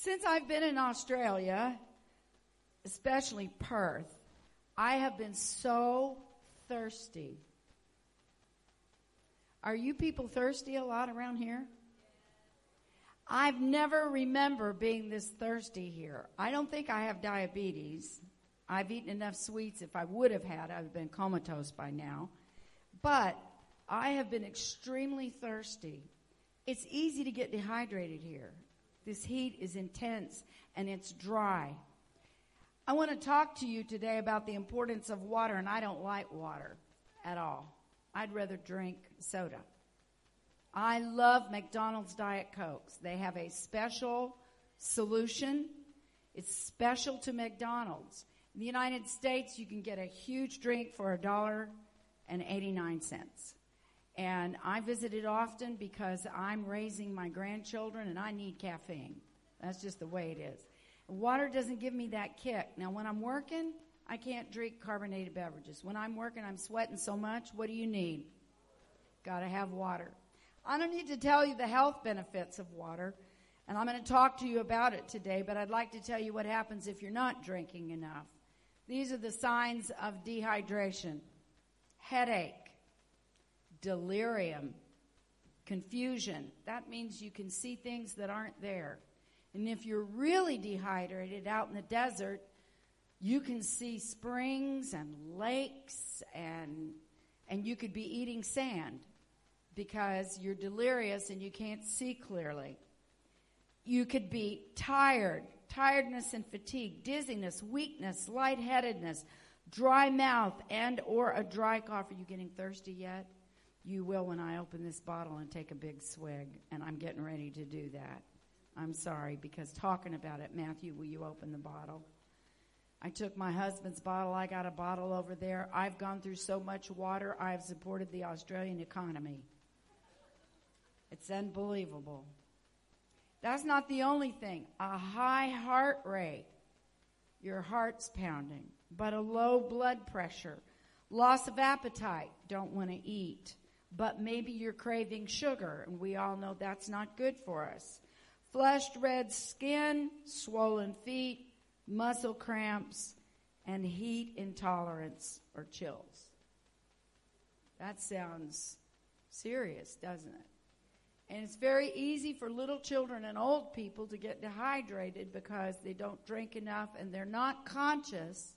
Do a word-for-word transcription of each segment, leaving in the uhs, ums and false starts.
Since I've been in Australia, especially Perth, I have been so thirsty. Are you people thirsty a lot around here? I've never remember being this thirsty here. I don't think I have diabetes. I've eaten enough sweets. If I would have had, I would have been comatose by now. But I have been extremely thirsty. It's easy to get dehydrated here. This heat is intense, and it's dry. I want to talk to you today about the importance of water, and I don't like water at all. I'd rather drink soda. I love McDonald's Diet Cokes. They have a special solution. It's special to McDonald's. In the United States, you can get a huge drink for a dollar and eighty-nine cents. And I visit it often because I'm raising my grandchildren and I need caffeine. That's just the way it is. Water doesn't give me that kick. Now, when I'm working, I can't drink carbonated beverages. When I'm working, I'm sweating so much. What do you need? Got to have water. I don't need to tell you the health benefits of water, and I'm going to talk to you about it today, but I'd like to tell you what happens if you're not drinking enough. These are the signs of dehydration: headache, delirium, confusion. That means you can see things that aren't there. And if you're really dehydrated out in the desert, you can see springs and lakes, and and you could be eating sand because you're delirious and you can't see clearly. You could be tired, tiredness and fatigue, dizziness, weakness, lightheadedness, dry mouth, and or a dry cough. Are you getting thirsty yet? You will when I open this bottle and take a big swig, and I'm getting ready to do that. I'm sorry, because talking about it, Matthew, will you open the bottle? I took my husband's bottle. I got a bottle over there. I've gone through so much water. I have supported the Australian economy. It's unbelievable. That's not the only thing. A high heart rate. Your heart's pounding. But a low blood pressure. Loss of appetite. Don't want to eat. But maybe you're craving sugar. And we all know that's not good for us. Flushed red skin. Swollen feet. Muscle cramps, and heat intolerance or chills. That sounds serious, doesn't it? And it's very easy for little children and old people to get dehydrated because they don't drink enough and they're not conscious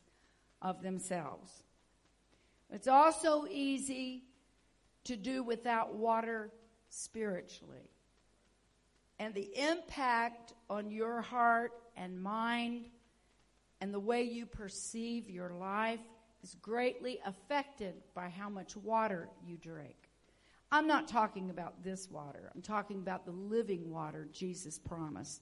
of themselves. It's also easy to do without water spiritually. And the impact on your heart and mind and the way you perceive your life is greatly affected by how much water you drink. I'm not talking about this water. I'm talking about the living water Jesus promised.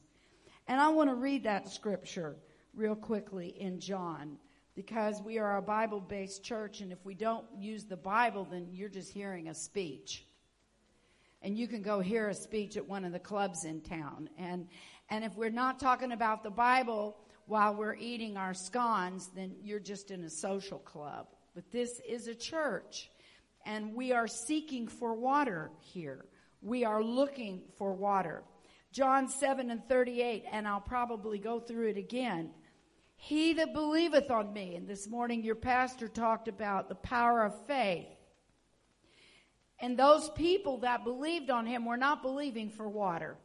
And I want to read that scripture real quickly in John, because we are a Bible-based church, and if we don't use the Bible, then you're just hearing a speech. And you can go hear a speech at one of the clubs in town. And and if we're not talking about the Bible while we're eating our scones, then you're just in a social club. But this is a church, and we are seeking for water here. We are looking for water. John seven and thirty-eight, and I'll probably go through it again. He that believeth on me, and this morning your pastor talked about the power of faith. And those people that believed on him were not believing for water.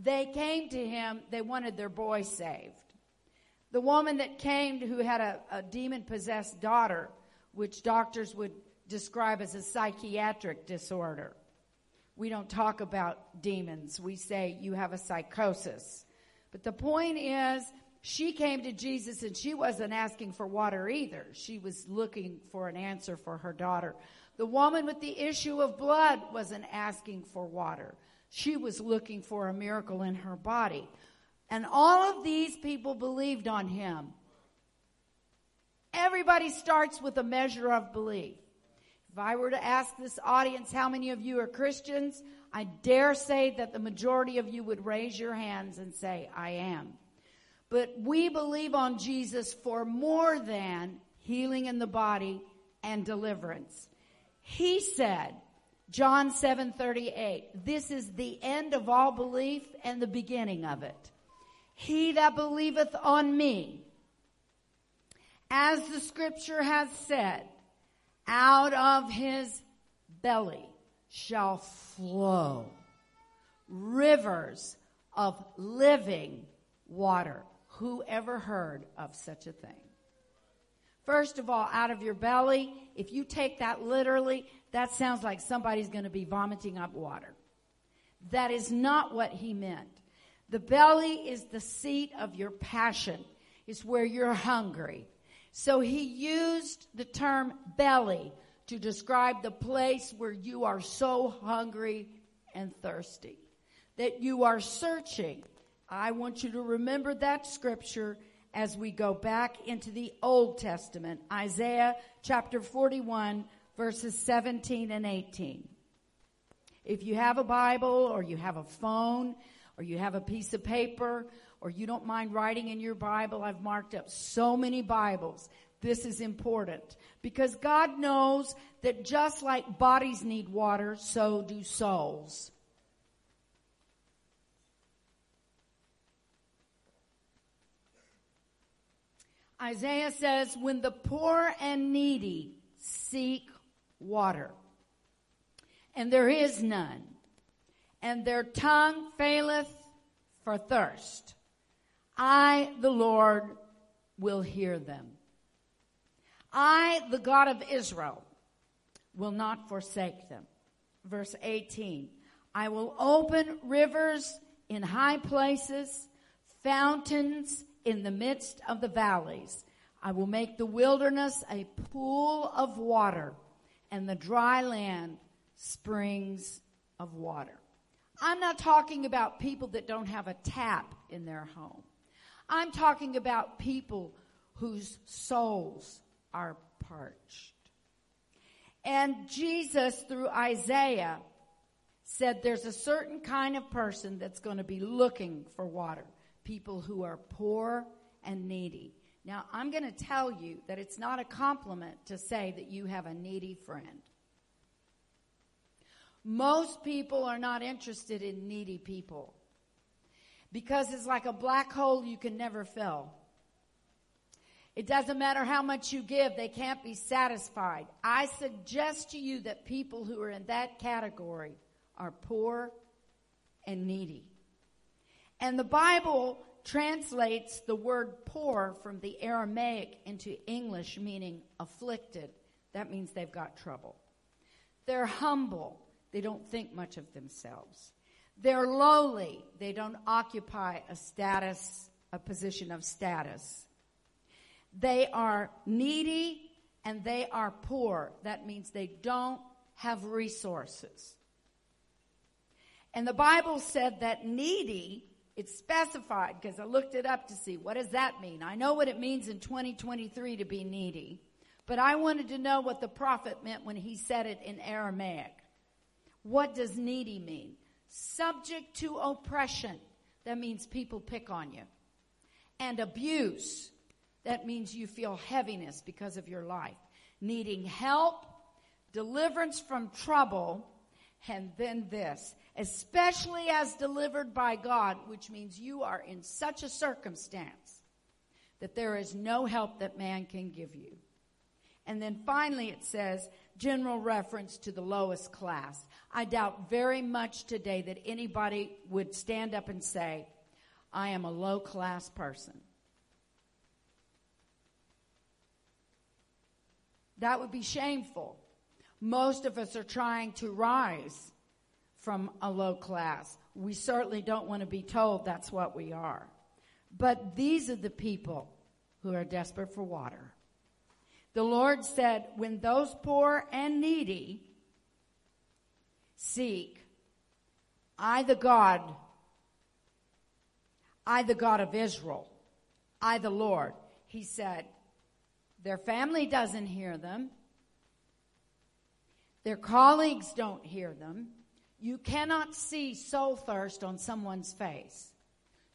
They came to him, they wanted their boy saved. The woman that came who had a, a demon-possessed daughter, which doctors would describe as a psychiatric disorder. We don't talk about demons. We say you have a psychosis. But the point is, she came to Jesus and she wasn't asking for water either. She was looking for an answer for her daughter. The woman with the issue of blood wasn't asking for water. She was looking for a miracle in her body. And all of these people believed on him. Everybody starts with a measure of belief. If I were to ask this audience how many of you are Christians, I dare say that the majority of you would raise your hands and say, I am. But we believe on Jesus for more than healing in the body and deliverance. He said, John seven thirty-eight, this is the end of all belief and the beginning of it. He that believeth on me, as the scripture hath said, out of his belly shall flow rivers of living water. Who ever heard of such a thing? First of all, out of your belly, if you take that literally, that sounds like somebody's going to be vomiting up water. That is not what he meant. The belly is the seat of your passion. It's where you're hungry. So he used the term belly to describe the place where you are so hungry and thirsty that you are searching. I want you to remember that scripture as we go back into the Old Testament, Isaiah chapter forty-one, verses seventeen and eighteen. If you have a Bible or you have a phone or you have a piece of paper or you don't mind writing in your Bible, I've marked up so many Bibles. This is important because God knows that just like bodies need water, so do souls. Isaiah says, when the poor and needy seek water, and there is none, and their tongue faileth for thirst, I, the Lord, will hear them. I, the God of Israel, will not forsake them. Verse eighteen, I will open rivers in high places, fountains in the midst of the valleys. I will make the wilderness a pool of water, and the dry land springs of water. I'm not talking about people that don't have a tap in their home. I'm talking about people whose souls are parched. And Jesus, through Isaiah, said there's a certain kind of person that's going to be looking for water. People who are poor and needy. Now, I'm going to tell you that it's not a compliment to say that you have a needy friend. Most people are not interested in needy people because it's like a black hole you can never fill. It doesn't matter how much you give, they can't be satisfied. I suggest to you that people who are in that category are poor and needy. And the Bible translates the word poor from the Aramaic into English, meaning afflicted. That means they've got trouble. They're humble. They don't think much of themselves. They're lowly. They don't occupy a status, a position of status. They are needy and they are poor. That means they don't have resources. And the Bible said that needy, it's specified because I looked it up to see, what does that mean? I know what it means in twenty twenty-three to be needy, but I wanted to know what the prophet meant when he said it in Aramaic. What does needy mean? Subject to oppression. That means people pick on you. And abuse. That means you feel heaviness because of your life. Needing help, deliverance from trouble, and then this. Especially as delivered by God, which means you are in such a circumstance that there is no help that man can give you. And then finally it says, general reference to the lowest class. I doubt very much today that anybody would stand up and say, I am a low-class person. That would be shameful. Most of us are trying to rise from a low class. We certainly don't want to be told that's what we are. But these are the people who are desperate for water. The Lord said, when those poor and needy seek, I the God, I the God of Israel, I the Lord, he said, their family doesn't hear them. Their colleagues don't hear them. You cannot see soul thirst on someone's face.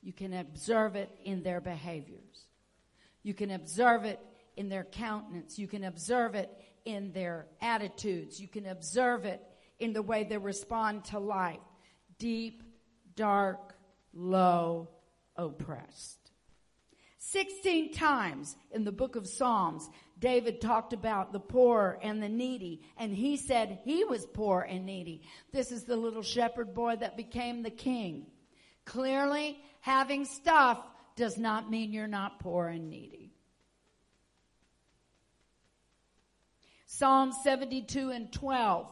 You can observe it in their behaviors. You can observe it in their countenance. You can observe it in their attitudes. You can observe it in the way they respond to life. Deep, dark, low oppressed. Sixteen times in the book of Psalms, David talked about the poor and the needy, and he said he was poor and needy. This is the little shepherd boy that became the king. Clearly, having stuff does not mean you're not poor and needy. Psalm seventy-two and twelve,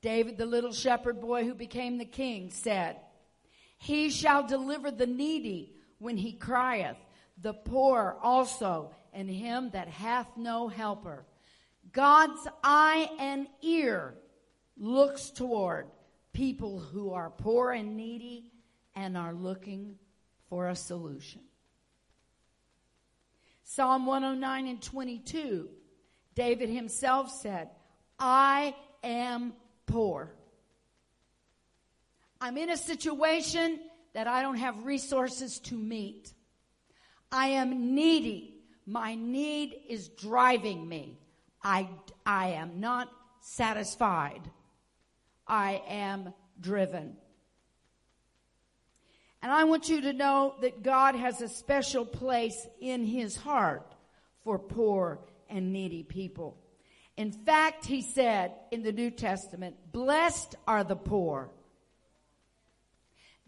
David, the little shepherd boy who became the king, said, "He shall deliver the needy when he crieth, the poor also, and him that hath no helper." God's eye and ear looks toward people who are poor and needy and are looking for a solution. Psalm one oh nine and twenty-two, David himself said, "I am poor. I'm in a situation that I don't have resources to meet. I am needy. My need is driving me. I, I am not satisfied. I am driven." And I want you to know that God has a special place in his heart for poor and needy people. In fact, he said in the New Testament, "Blessed are the poor.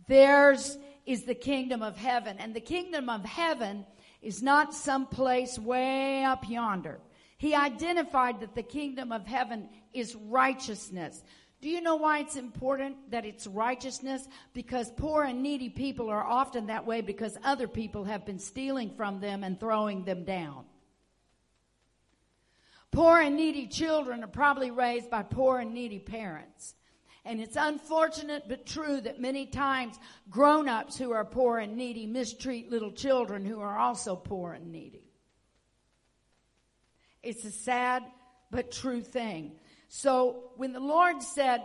Theirs is the kingdom of heaven." And the kingdom of heaven is not some place way up yonder. He identified that the kingdom of heaven is righteousness. Do you know why it's important that it's righteousness? Because poor and needy people are often that way because other people have been stealing from them and throwing them down. Poor and needy children are probably raised by poor and needy parents. And it's unfortunate but true that many times grown-ups who are poor and needy mistreat little children who are also poor and needy. It's a sad but true thing. So when the Lord said,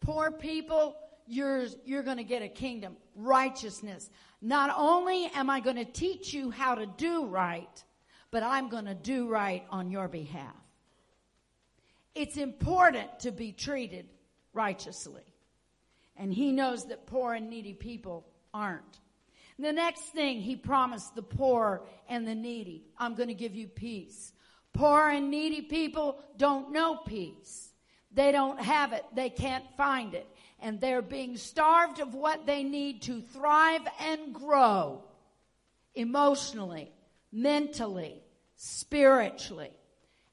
"Poor people, you're, you're going to get a kingdom, righteousness. Not only am I going to teach you how to do right, but I'm going to do right on your behalf." It's important to be treated righteously. And he knows that poor and needy people aren't. The next thing he promised the poor and the needy, "I'm going to give you peace." Poor and needy people don't know peace. They don't have it. They can't find it. And they're being starved of what they need to thrive and grow emotionally, mentally, spiritually.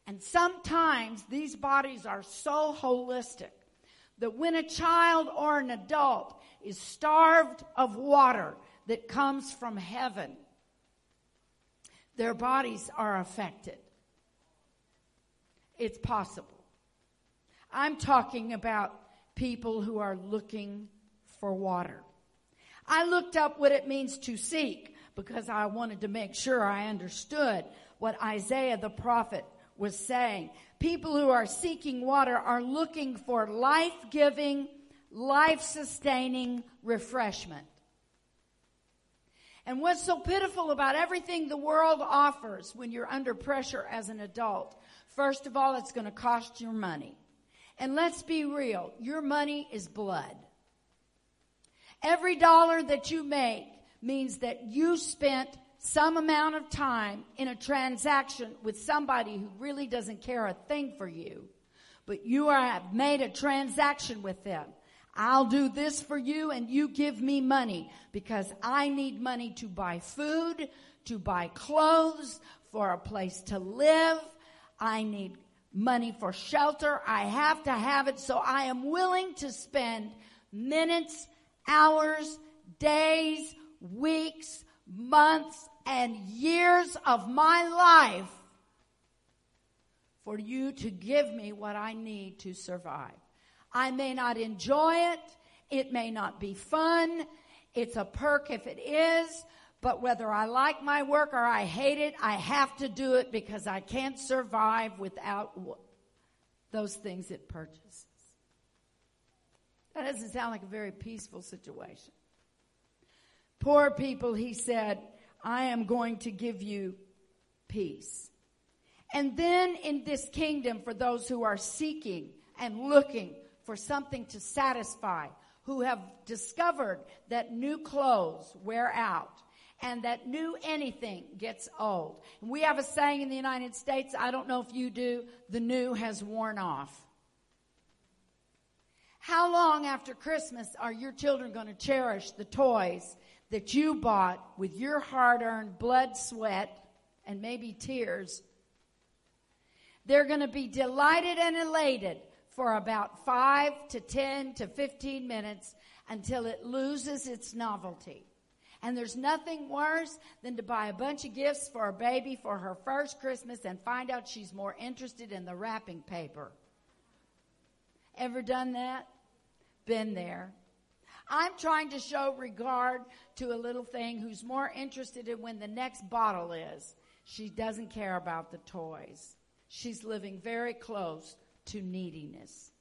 And sometimes these bodies are so holistic that when a child or an adult is starved of water that comes from heaven, their bodies are affected. It's possible. I'm talking about people who are looking for water. I looked up what it means to seek because I wanted to make sure I understood what Isaiah the prophet was saying. People who are seeking water are looking for life-giving, life-sustaining refreshment. And what's so pitiful about everything the world offers when you're under pressure as an adult, first of all, it's going to cost your money. And let's be real, your money is blood. Every dollar that you make means that you spent some amount of time in a transaction with somebody who really doesn't care a thing for you, but you have made a transaction with them. "I'll do this for you and you give me money because I need money to buy food, to buy clothes, for a place to live. I need money for shelter. I have to have it, so I am willing to spend minutes, hours, days, weeks, months, and years of my life for you to give me what I need to survive. I may not enjoy it. It may not be fun. It's a perk if it is. But whether I like my work or I hate it, I have to do it because I can't survive without those things it purchases." That doesn't sound like a very peaceful situation. Poor people, he said, "I am going to give you peace." And then in this kingdom, for those who are seeking and looking for something to satisfy, who have discovered that new clothes wear out and that new anything gets old. And we have a saying in the United States, I don't know if you do, the new has worn off. How long after Christmas are your children going to cherish the toys that you bought with your hard-earned blood, sweat, and maybe tears? They're going to be delighted and elated for about five to ten to fifteen minutes until it loses its novelty. And there's nothing worse than to buy a bunch of gifts for a baby for her first Christmas and find out she's more interested in the wrapping paper. Ever done that? Been there. I'm trying to show regard to a little thing who's more interested in when the next bottle is. She doesn't care about the toys. She's living very close to neediness.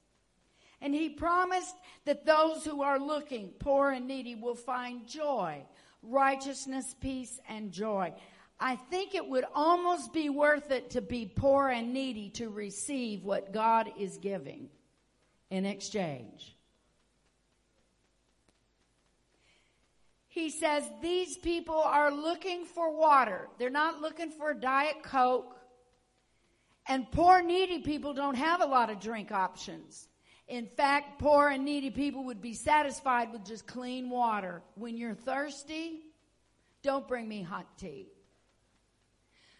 And he promised that those who are looking, poor and needy, will find joy, righteousness, peace, and joy. I think it would almost be worth it to be poor and needy to receive what God is giving in exchange. He says these people are looking for water. They're not looking for a Diet Coke. And poor, needy people don't have a lot of drink options. In fact, poor and needy people would be satisfied with just clean water. When you're thirsty, don't bring me hot tea.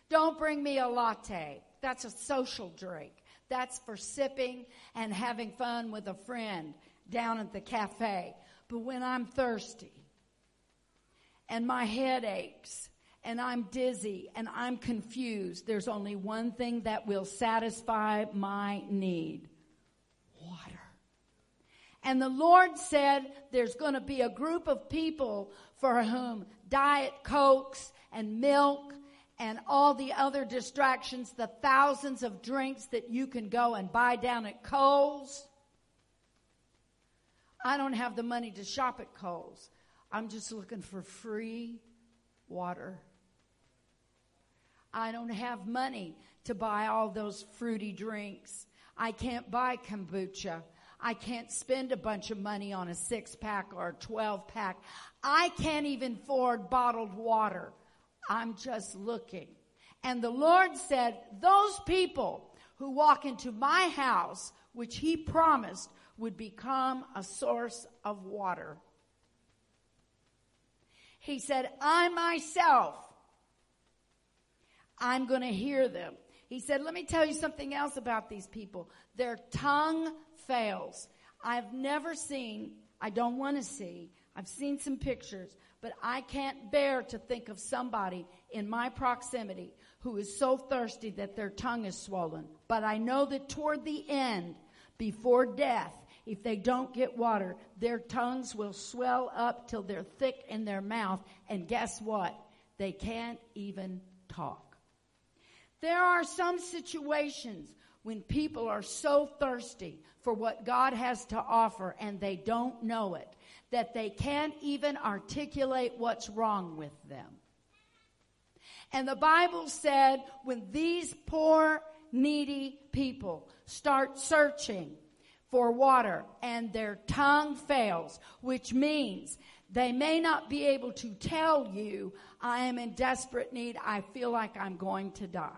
Don't bring me a latte. That's a social drink. That's for sipping and having fun with a friend down at the cafe. But when I'm thirsty and my head aches and I'm dizzy and I'm confused, there's only one thing that will satisfy my need: water. And the Lord said there's going to be a group of people for whom Diet Cokes and milk and all the other distractions, the thousands of drinks that you can go and buy down at Kohl's. I don't have the money to shop at Kohl's. I'm just looking for free water. I don't have money to buy all those fruity drinks. I can't buy kombucha. I can't spend a bunch of money on a six-pack or a twelve-pack. I can't even afford bottled water. I'm just looking. And the Lord said, those people who walk into my house, which he promised would become a source of water. He said, I myself, I'm going to hear them. He said, let me tell you something else about these people. Their tongue fails. I've never seen, I don't want to see, I've seen some pictures, but I can't bear to think of somebody in my proximity who is so thirsty that their tongue is swollen. But I know that toward the end, before death, if they don't get water, their tongues will swell up till they're thick in their mouth. And guess what? They can't even talk. There are some situations when people are so thirsty for what God has to offer and they don't know it, that they can't even articulate what's wrong with them. And the Bible said when these poor, needy people start searching for water and their tongue fails, which means they may not be able to tell you, I am in desperate need, I feel like I'm going to die.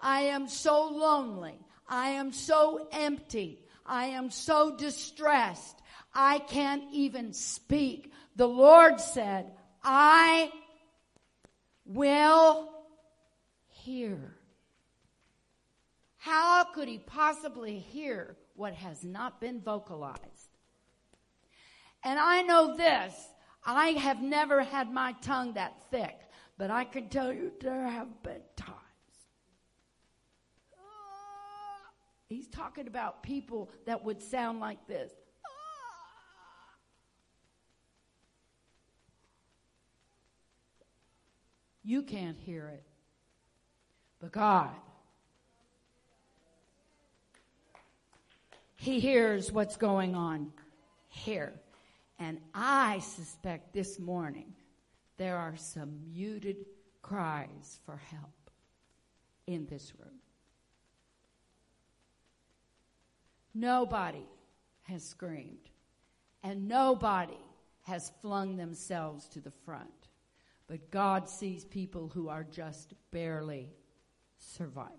I am so lonely. I am so empty. I am so distressed. I can't even speak. The Lord said, I will hear. How could he possibly hear what has not been vocalized? And I know this. I have never had my tongue that thick, but I can tell you there have been times. He's talking about people that would sound like this. You can't hear it, but God, he hears what's going on here. And I suspect this morning there are some muted cries for help in this room. Nobody has screamed, and nobody has flung themselves to the front. But God sees people who are just barely surviving.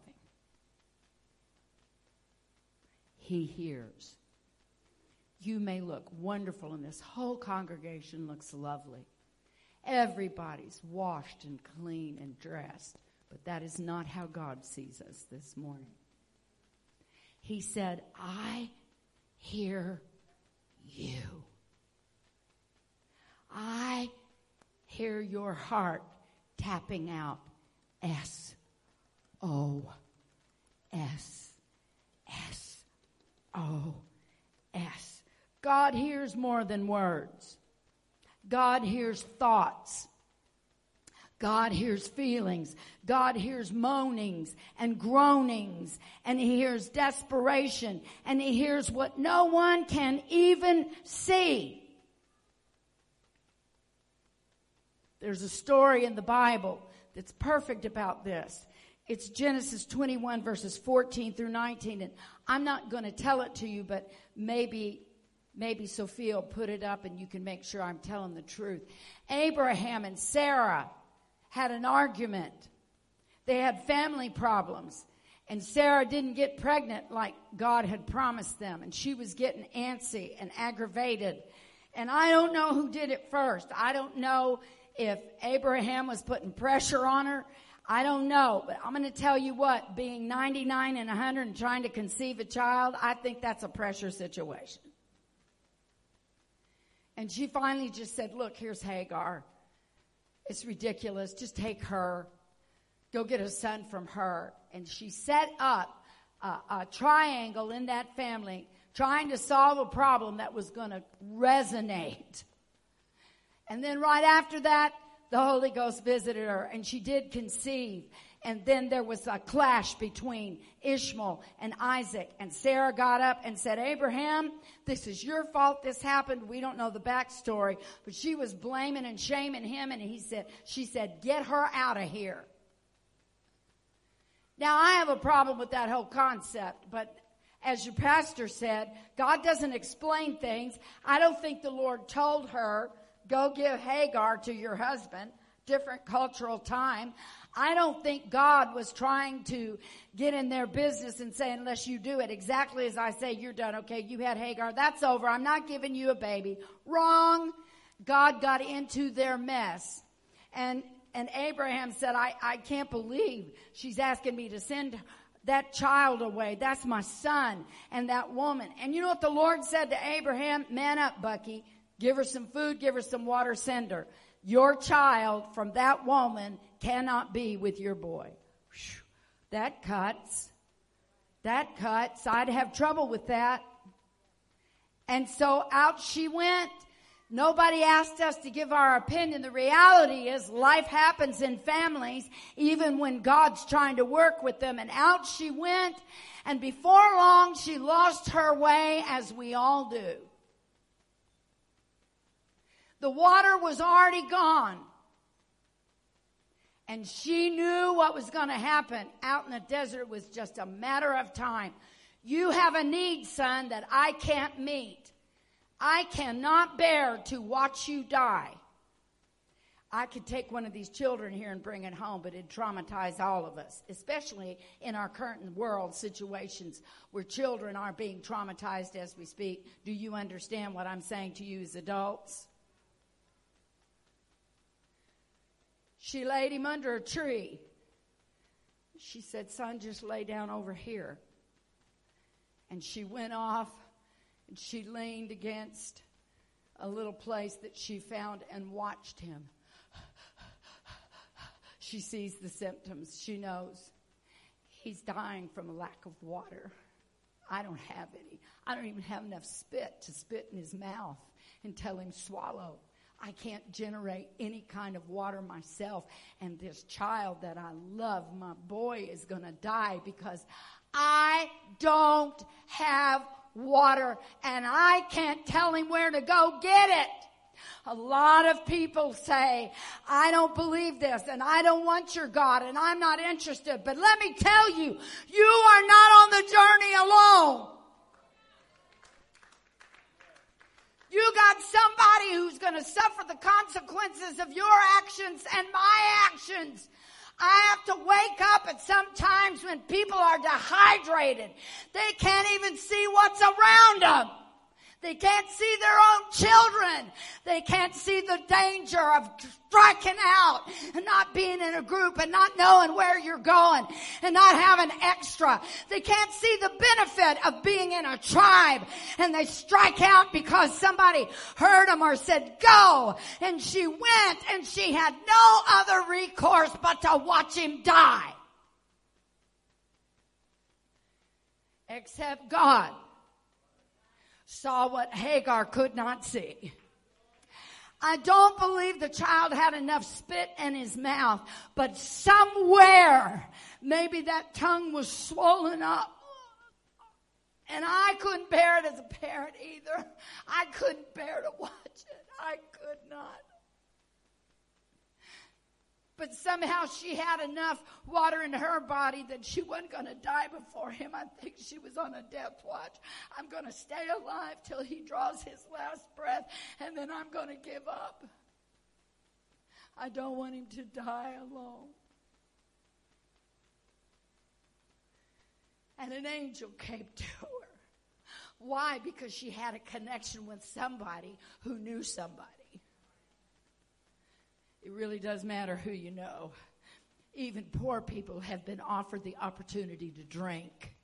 He hears. You may look wonderful, and this whole congregation looks lovely. Everybody's washed and clean and dressed, but that is not how God sees us this morning. He said, I hear you. I hear your heart tapping out S O S S O S. God hears more than words. God hears thoughts. God hears feelings. God hears moanings and groanings, and he hears desperation, and he hears what no one can even see. There's a story in the Bible that's perfect about this. It's Genesis twenty-one, verses fourteen through nineteen, and I'm not going to tell it to you, but maybe... Maybe Sophia will put it up and you can make sure I'm telling the truth. Abraham and Sarah had an argument. They had family problems. And Sarah didn't get pregnant like God had promised them. And she was getting antsy and aggravated. And I don't know who did it first. I don't know if Abraham was putting pressure on her. I don't know, but I'm going to tell you what, being ninety-nine and one hundred and trying to conceive a child, I think that's a pressure situation. And she finally just said, look, here's Hagar. It's ridiculous. Just take her. Go get a son from her. And she set up a, a triangle in that family trying to solve a problem that was going to resonate. And then right after that, the Holy Ghost visited her, and she did conceive. And then there was a clash between Ishmael and Isaac. And Sarah got up and said, Abraham, this is your fault. This happened. We don't know the backstory. But she was blaming and shaming him. And he said, she said, get her out of here. Now, I have a problem with that whole concept. But as your pastor said, God doesn't explain things. I don't think the Lord told her, go give Hagar to your husband. Different cultural time. I don't think God was trying to get in their business and say, unless you do it exactly as I say, you're done. Okay, you had Hagar. That's over. I'm not giving you a baby. Wrong. God got into their mess. And and Abraham said, I, I can't believe she's asking me to send that child away. That's my son and that woman. And you know what the Lord said to Abraham? Man up, Bucky. Give her some food. Give her some water. Send her. Your child from that woman cannot be with your boy. That cuts. That cuts. I'd have trouble with that. And so out she went. Nobody asked us to give our opinion. The reality is life happens in families, even when God's trying to work with them. And out she went. And before long, she lost her way, as we all do. The water was already gone. And she knew what was going to happen. Out in the desert, it was just a matter of time. You have a need, son, that I can't meet. I cannot bear to watch you die. I could take one of these children here and bring it home, but it'd traumatize all of us, especially in our current world situations where children are being traumatized as we speak. Do you understand what I'm saying to you as adults? She laid him under a tree. She said, son, just lay down over here. And she went off, and she leaned against a little place that she found and watched him. She sees the symptoms. She knows he's dying from a lack of water. I don't have any. I don't even have enough spit to spit in his mouth and tell him swallow. I can't generate any kind of water myself, and this child that I love, my boy, is going to die because I don't have water, and I can't tell him where to go get it. A lot of people say, I don't believe this, and I don't want your God, and I'm not interested. But let me tell you, you are not on the journey alone. You got somebody who's going to to suffer the consequences of your actions and my actions. I have to wake up at some times when people are dehydrated. They can't even see what's around them. They can't see their own children. They can't see the danger of striking out and not being in a group and not knowing where you're going and not having extra. They can't see the benefit of being in a tribe, and they strike out because somebody heard them or said, go. And she went, and she had no other recourse but to watch him die. Except God saw what Hagar could not see. I don't believe the child had enough spit in his mouth, but somewhere, maybe that tongue was swollen up. And I couldn't bear it as a parent either. I couldn't bear to watch it. I could not. But somehow she had enough water in her body that she wasn't going to die before him. I think she was on a death watch. I'm going to stay alive till he draws his last breath, and then I'm going to give up. I don't want him to die alone. And an angel came to her. Why? Because she had a connection with somebody who knew somebody. It really does matter who you know. Even poor people have been offered the opportunity to drink.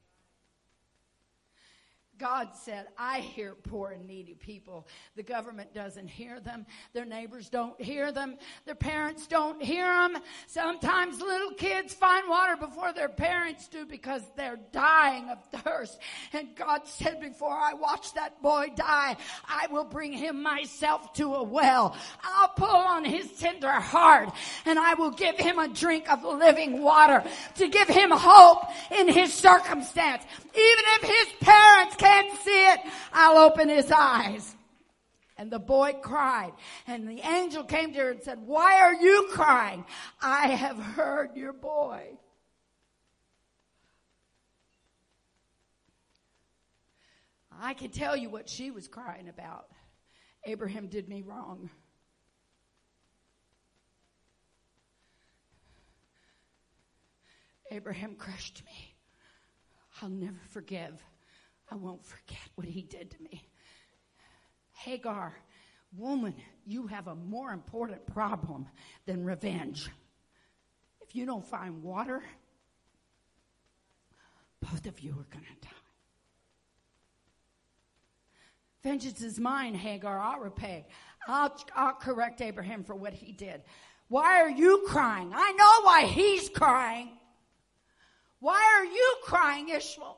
God said, I hear poor and needy people. The government doesn't hear them. Their neighbors don't hear them. Their parents don't hear them. Sometimes little kids find water before their parents do because they're dying of thirst. And God said, before I watch that boy die, I will bring him myself to a well. I'll pull on his tender heart, and I will give him a drink of living water to give him hope in his circumstance. Even if his parents can't see it, I'll open his eyes. And the boy cried, and the angel came to her and said, why are you crying? I have heard your boy. I can tell you what she was crying about. Abraham did me wrong. Abraham crushed me. I'll never forgive. I won't forget what he did to me. Hagar, woman, you have a more important problem than revenge. If you don't find water, both of you are going to die. Vengeance is mine, Hagar. I'll repay. I'll, I'll correct Abraham for what he did. Why are you crying? I know why he's crying. Why are you crying, Ishmael?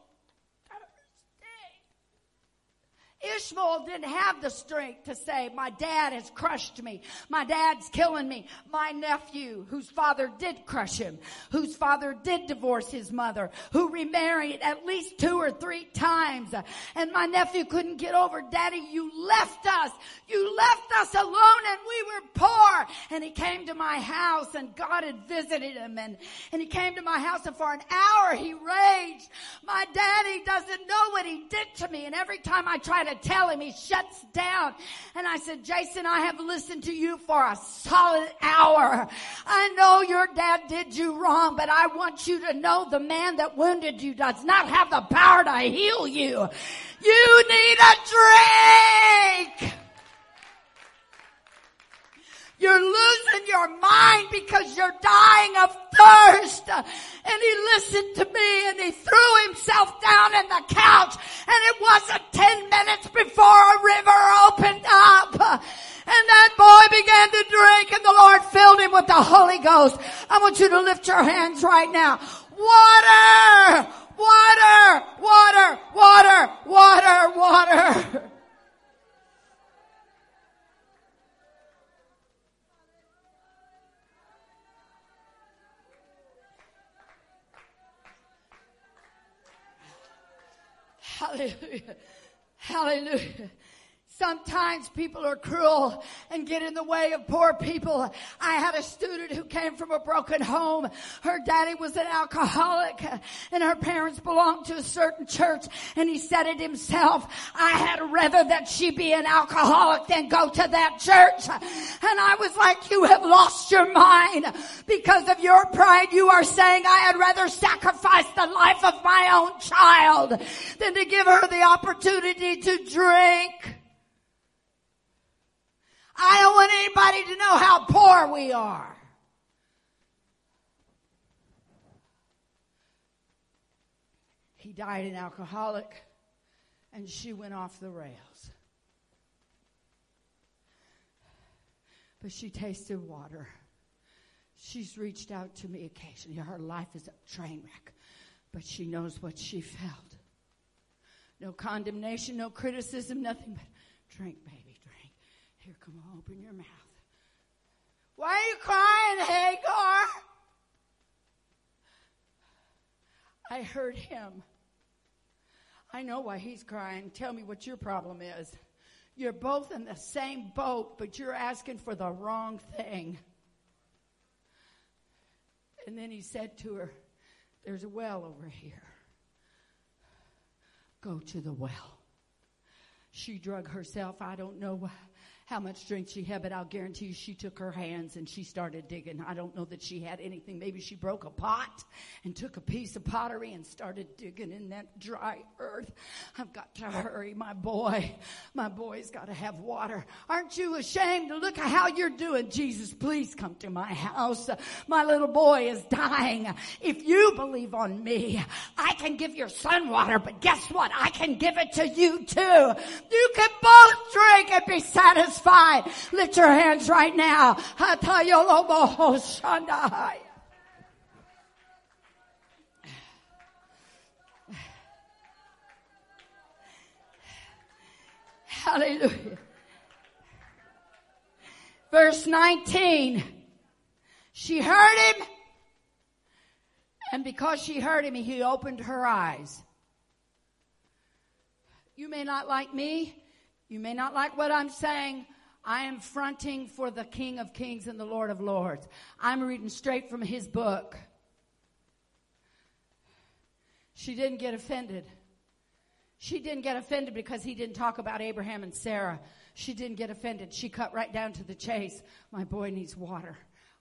Ishmael didn't have the strength to say, my dad has crushed me. My dad's killing me. My nephew, whose father did crush him, whose father did divorce his mother, who remarried at least two or three times. And my nephew couldn't get over, Daddy, you left us. You left us alone, and we were poor. And he came to my house, and God had visited him. And, and he came to my house, and for an hour he raged. My daddy doesn't know what he did to me. And every time I try to tell him, he shuts down. And I said, Jason, I have listened to you for a solid hour. I know your dad did you wrong, but I want you to know the man that wounded you does not have the power to heal you. You need a drink. You're losing your mind because you're dying of thirst. And he listened to me, and he threw himself down in the couch. And it wasn't ten minutes before a river opened up. And that boy began to drink, and the Lord filled him with the Holy Ghost. I want you to lift your hands right now. Water! Water! Water! Water! Water! Water! Hallelujah. Hallelujah. Sometimes people are cruel and get in the way of poor people. I had a student who came from a broken home. Her daddy was an alcoholic and her parents belonged to a certain church, and he said it himself, I had rather that she be an alcoholic than go to that church. And I was like, you have lost your mind. Because of your pride, you are saying, I had rather sacrifice the life of my own child than to give her the opportunity to drink. I don't want anybody to know how poor we are. He died an alcoholic, and she went off the rails. But she tasted water. She's reached out to me occasionally. Her life is a train wreck, but she knows what she felt. No condemnation, no criticism, nothing but drink, baby. Here, come on, open your mouth. Why are you crying, Hagar? I heard him. I know why he's crying. Tell me what your problem is. You're both in the same boat, but you're asking for the wrong thing. And then he said to her, there's a well over here. Go to the well. She drug herself. I don't know why. How much drink she had, but I'll guarantee you she took her hands and she started digging. I don't know that she had anything. Maybe she broke a pot and took a piece of pottery and started digging in that dry earth. I've got to hurry, my boy. My boy's got to have water. Aren't you ashamed? Look at how you're doing. Jesus, please come to my house. My little boy is dying. If you believe on me, I can give your son water, but guess what? I can give it to you too. You can both drink and be satisfied. Fine. Lift your hands right now. Hallelujah. Verse nineteen. She heard him, and because she heard him, he opened her eyes. You may not like me. You may not like what I'm saying. I am fronting for the King of Kings and the Lord of Lords. I'm reading straight from his book. She didn't get offended. She didn't get offended because he didn't talk about Abraham and Sarah. She didn't get offended. She cut right down to the chase. My boy needs water.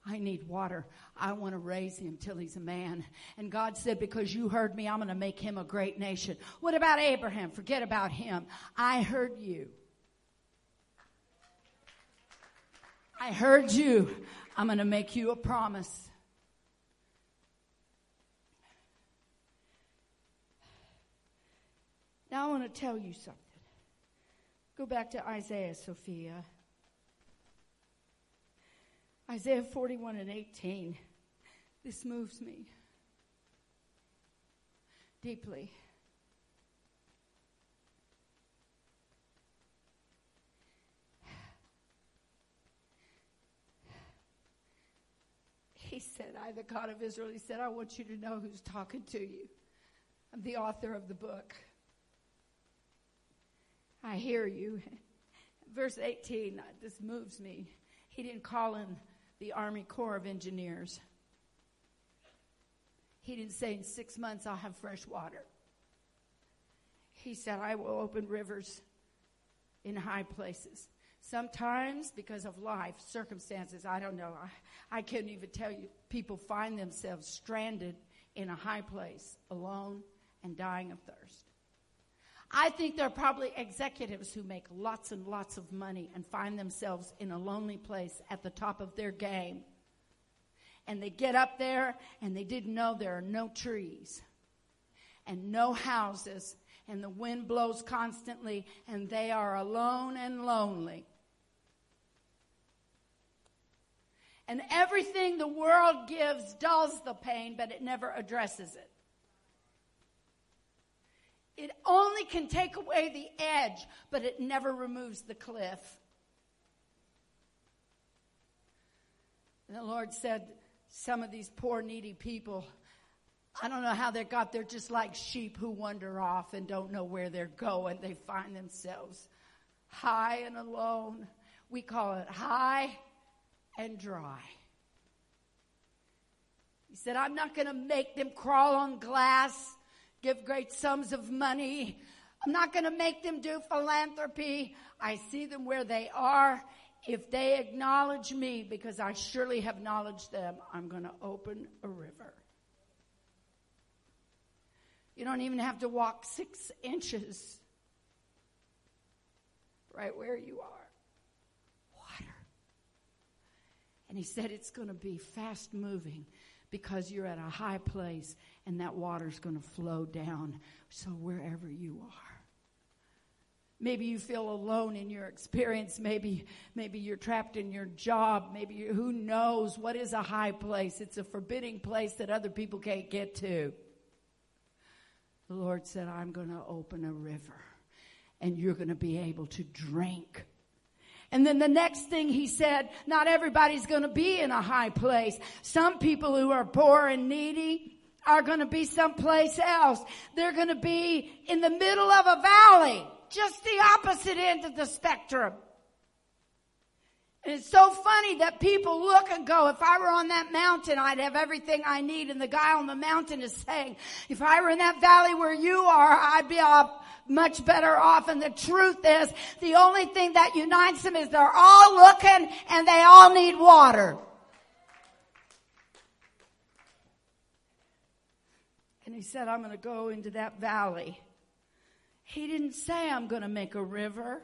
I need water. I want to raise him till he's a man. And God said, because you heard me, I'm going to make him a great nation. What about Abraham? Forget about him. I heard you. I heard you. I'm going to make you a promise. Now I want to tell you something. Go back to Isaiah, Sophia. Isaiah forty-one and eighteen. This moves me deeply. He said, I, the God of Israel, he said, I want you to know who's talking to you. I'm the author of the book. I hear you. Verse eighteen, this moves me. He didn't call in the Army Corps of Engineers. He didn't say, in six months, I'll have fresh water. He said, I will open rivers in high places. Sometimes, because of life, circumstances, I don't know. I, I couldn't even tell you. People find themselves stranded in a high place, alone and dying of thirst. I think there are probably executives who make lots and lots of money and find themselves in a lonely place at the top of their game. And they get up there and they didn't know there are no trees and no houses and the wind blows constantly and they are alone and lonely. And everything the world gives dulls the pain, but it never addresses it. It only can take away the edge, but it never removes the cliff. And the Lord said, some of these poor, needy people, I don't know how they got there, just like sheep who wander off and don't know where they're going. They find themselves high and alone. We call it high and dry. He said, I'm not going to make them crawl on glass, give great sums of money. I'm not going to make them do philanthropy. I see them where they are. If they acknowledge me, because I surely have acknowledged them, I'm going to open a river. You don't even have to walk six inches right where you are. Water. And he said it's going to be fast moving because you're at a high place and that water's going to flow down. So wherever you are. Maybe you feel alone in your experience. Maybe, maybe you're trapped in your job. Maybe you, who knows what is a high place? It's a forbidding place that other people can't get to. The Lord said, I'm going to open a river and you're going to be able to drink. And then the next thing he said, not everybody's going to be in a high place. Some people who are poor and needy are going to be someplace else. They're going to be in the middle of a valley. Just the opposite end of the spectrum. And it's so funny that people look and go, if I were on that mountain, I'd have everything I need. And the guy on the mountain is saying, if I were in that valley where you are, I'd be up much better off. And the truth is, the only thing that unites them is they're all looking and they all need water. And he said, I'm going to go into that valley. He didn't say, I'm going to make a river.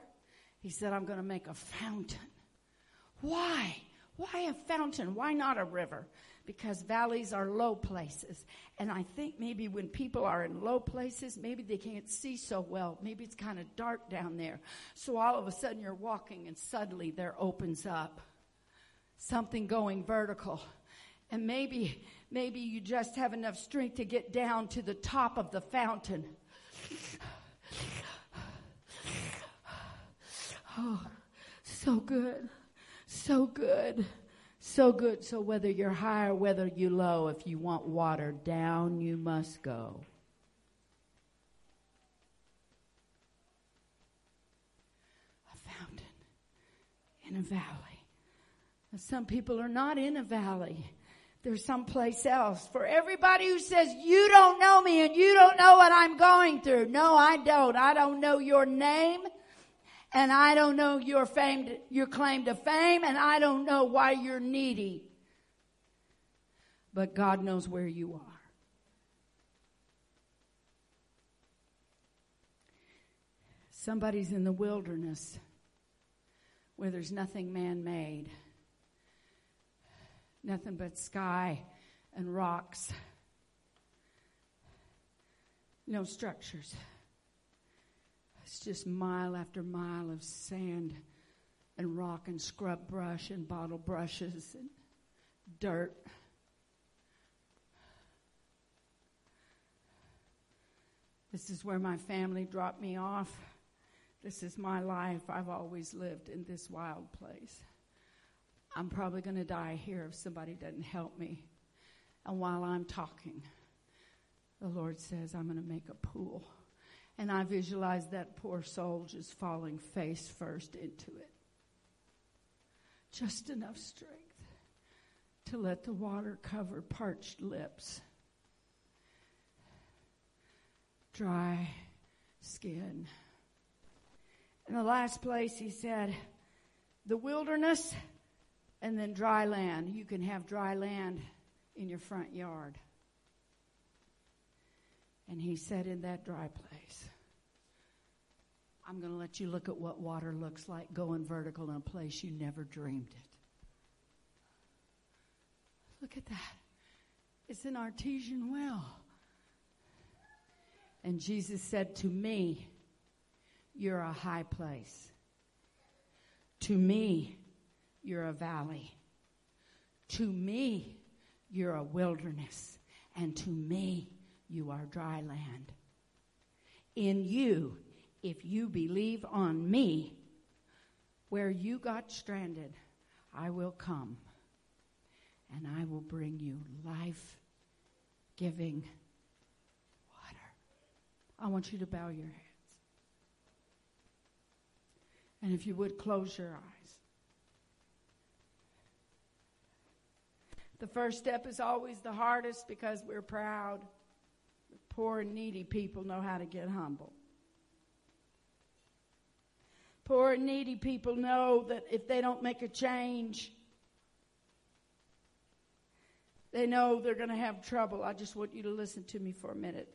He said, I'm going to make a fountain. Why? Why a fountain? Why not a river? Because valleys are low places. And I think maybe when people are in low places, maybe they can't see so well. Maybe it's kind of dark down there. So all of a sudden you're walking and suddenly there opens up something going vertical. And maybe, maybe you just have enough strength to get down to the top of the fountain. Oh, so good, so good, so good. So whether you're high or whether you're low, if you want water, down you must go. A fountain in a valley. Some people are not in a valley. They're someplace else. For everybody who says, you don't know me and you don't know what I'm going through. No, I don't. I don't know your name. And I don't know your fame, your claim to fame, and I don't know why you're needy. But God knows where you are. Somebody's in the wilderness where there's nothing man-made, nothing but sky and rocks, no structures. It's just mile after mile of sand and rock and scrub brush and bottle brushes and dirt. This is where my family dropped me off. This is my life. I've always lived in this wild place. I'm probably going to die here if somebody doesn't help me. And while I'm talking, the Lord says, I'm going to make a pool. And I visualize that poor soul just falling face first into it. Just enough strength to let the water cover parched lips, dry skin. And the last place he said, the wilderness and then dry land. You can have dry land in your front yard. And he said, in that dry place, I'm going to let you look at what water looks like going vertical in a place you never dreamed it. Look at that. It's an artesian well. And Jesus said to me, you're a high place. To me, you're a valley. To me, you're a wilderness. And to me, you are dry land. In you, if you believe on me, where you got stranded, I will come and I will bring you life-giving water. I want you to bow your heads. And if you would, close your eyes. The first step is always the hardest because we're proud. Poor and needy people know how to get humble. Poor and needy people know that if they don't make a change, they know they're going to have trouble. I just want you to listen to me for a minute.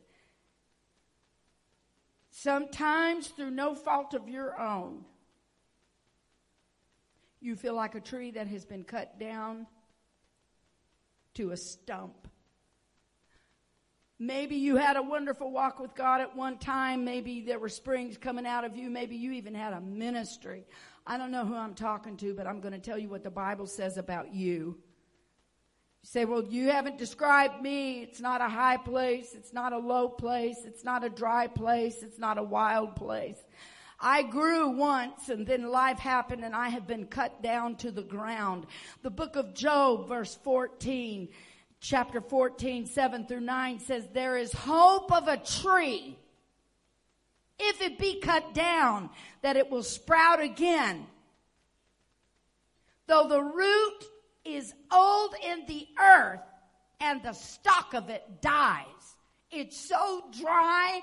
Sometimes, through no fault of your own, you feel like a tree that has been cut down to a stump. Maybe you had a wonderful walk with God at one time. Maybe there were springs coming out of you. Maybe you even had a ministry. I don't know who I'm talking to, but I'm going to tell you what the Bible says about you. You say, well, you haven't described me. It's not a high place. It's not a low place. It's not a dry place. It's not a wild place. I grew once, and then life happened, and I have been cut down to the ground. The book of Job, verse fourteen, chapter fourteen, seven through nine says, there is hope of a tree, if it be cut down, that it will sprout again. Though the root is old in the earth, and the stock of it dies. It's so dry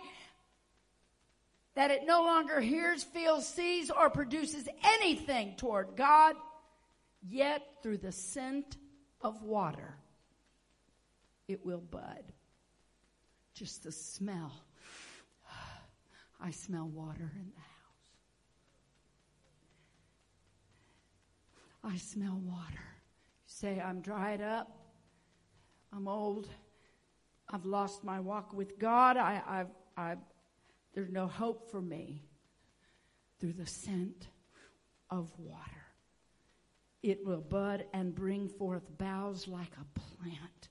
that it no longer hears, feels, sees, or produces anything toward God, yet through the scent of water, it will bud. Just the smell. I smell water in the house. I smell water. You say, I'm dried up. I'm old. I've lost my walk with God. I, I've, I've, There's no hope for me. Through the scent of water, it will bud and bring forth boughs like a plant.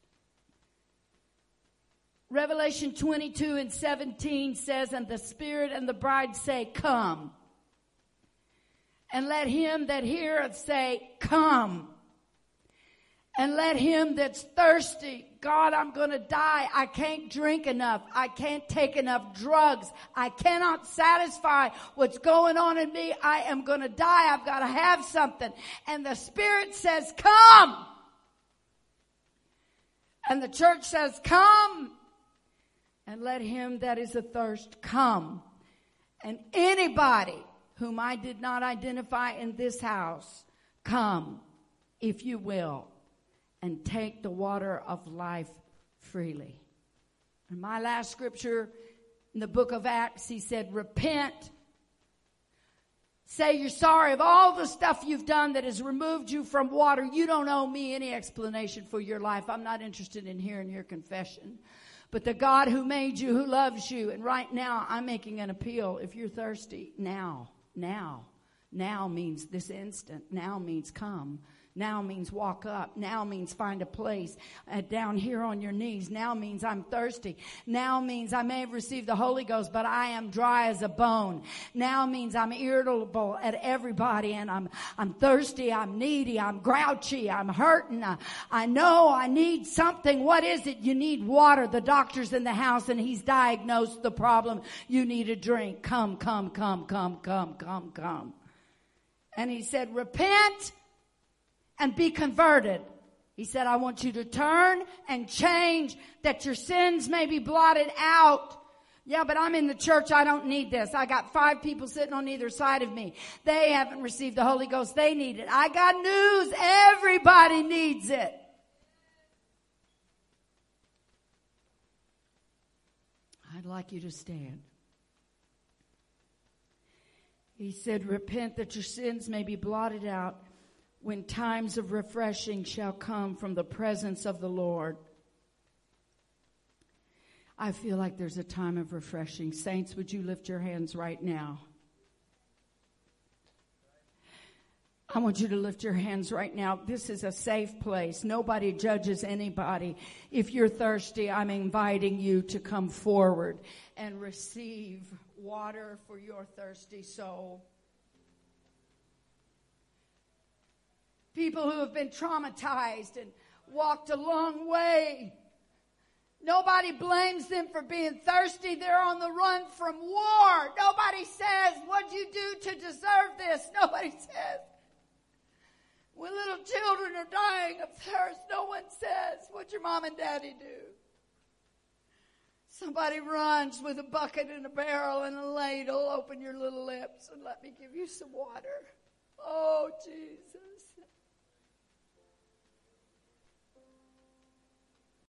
Revelation twenty-two and seventeen says, and the Spirit and the bride say, come. And let him that heareth say, come. And let him that's thirsty, God, I'm going to die. I can't drink enough. I can't take enough drugs. I cannot satisfy what's going on in me. I am going to die. I've got to have something. And the Spirit says, come. And the church says, come. And let him that is athirst come. And anybody whom I did not identify in this house, come, if you will, and take the water of life freely. In my last scripture, in the book of Acts, he said, repent. Say you're sorry of all the stuff you've done that has removed you from water. You don't owe me any explanation for your life. I'm not interested in hearing your confession. But the God who made you, who loves you, and right now I'm making an appeal. If you're thirsty, now, now, now means this instant. Now means come. Now means walk up. Now means find a place uh, down here on your knees. Now means I'm thirsty. Now means I may have received the Holy Ghost, but I am dry as a bone. Now means I'm irritable at everybody, and I'm I'm thirsty, I'm needy, I'm grouchy, I'm hurting. I, I know I need something. What is it? You need water. The doctor's in the house, and he's diagnosed the problem. You need a drink. Come, come, come, come, come, come, come. And he said, repent and be converted. He said, I want you to turn and change that your sins may be blotted out. Yeah, but I'm in the church. I don't need this. I got five people sitting on either side of me. They haven't received the Holy Ghost. They need it. I got news. Everybody needs it. I'd like you to stand. He said, repent that your sins may be blotted out, when times of refreshing shall come from the presence of the Lord. I feel like there's a time of refreshing. Saints, would you lift your hands right now? I want you to lift your hands right now. This is a safe place. Nobody judges anybody. If you're thirsty, I'm inviting you to come forward and receive water for your thirsty soul. People who have been traumatized and walked a long way Nobody blames them for being thirsty. They're on the run from war. Nobody says, what'd you do to deserve this? Nobody says. When little children are dying of thirst, no one says, what'd your mom and daddy do? Somebody runs with a bucket and a barrel and a ladle. Open your little lips and let me give you some water. Oh, Jesus.